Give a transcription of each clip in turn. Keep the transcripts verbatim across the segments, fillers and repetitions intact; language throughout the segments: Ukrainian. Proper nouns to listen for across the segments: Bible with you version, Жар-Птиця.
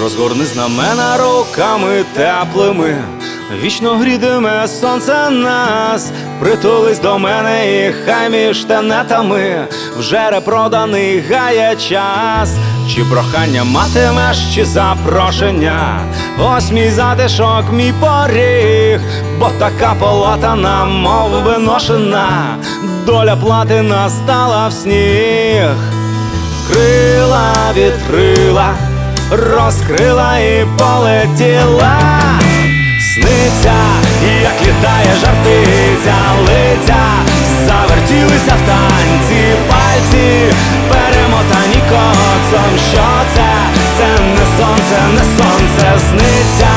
Розгорни знамена руками теплими, вічно грідиме сонце нас. Притулись до мене і хай між тенетами вже репроданий гає час. Чи прохання матимеш, чи запрошення? Ось мій затишок, мій поріг. Бо така палата нам, мов би, ношена, доля плати настала в сніг. Крила відкрила, розкрила і полетіла. Сниться, як літає жар-птиця, лиця завертілися в танці, пальці перемотані коцом. Що це? Це не сонце, не сонце. Сниться,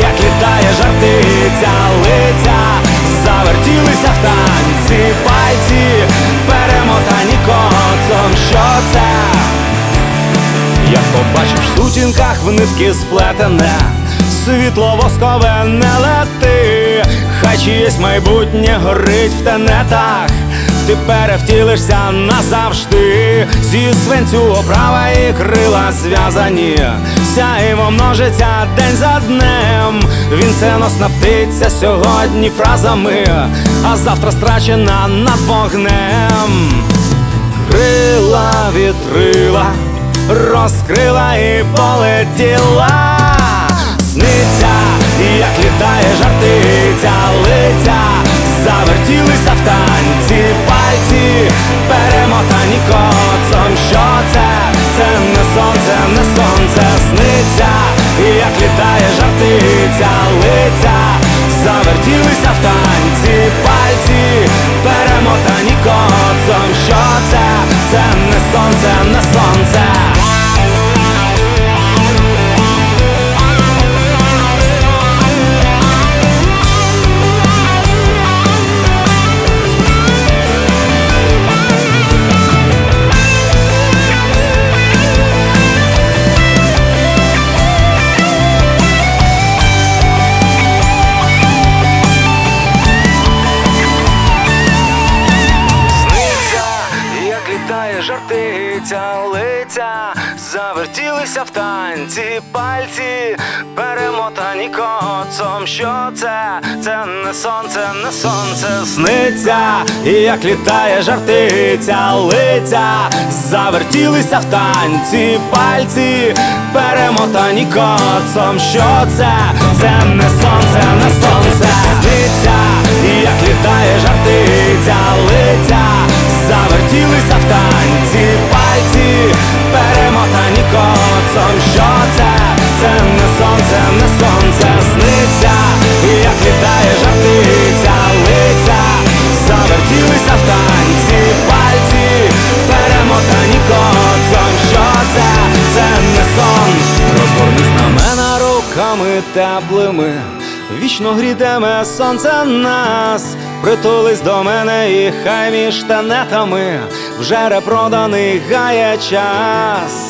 як літає жар-птиця, лиця завертілися в танці, пальці перемотані коцом. Що це? Як побачиш в сутінках в нитки сплетене, світло воскове не лети. Хай чиєсь майбутнє горить в тенетах, ти перевтілишся назавжди. Зі свинцю оправа і крила зв'язані, сяйво множиться день за днем. Вінценосна птиця сьогодні фразами, а завтра страчена над вогнем. Крила відкрила, розкрила і полетіла. Сниться, як літає жар-птиця, лиця завертілися в танці, пальці перемотані коцом. Що це? Це не сонце, не сонце. Сниться, як літає жар-птиця, лиця завертілися в танці, пальці перемотані коцом. Що це? Це не сонце, не сонце. Жар-птиця, лиця завертілися в танці, пальці перемотані коцом. Що це? Це не сонце, не сонце. Сниться, як літає жар-птиця, лиця завертілися в танці, пальці перемотані коцом. Що це? Це не сонце, не сонце. Сниться, як літає жар-птиця, лиця завертілися в танці, пальці перемотані коцом. Що це? Це не сонце, не сонце. Сниться, як літає жар-птиця, лиця завертілися в танці, пальці перемотані коцом. Що це? Це не сон. Розгорни знамена руками теплими, вічно грітиме сонце нас. Притулись до мене і хай між тенетами вже репроданий гає час.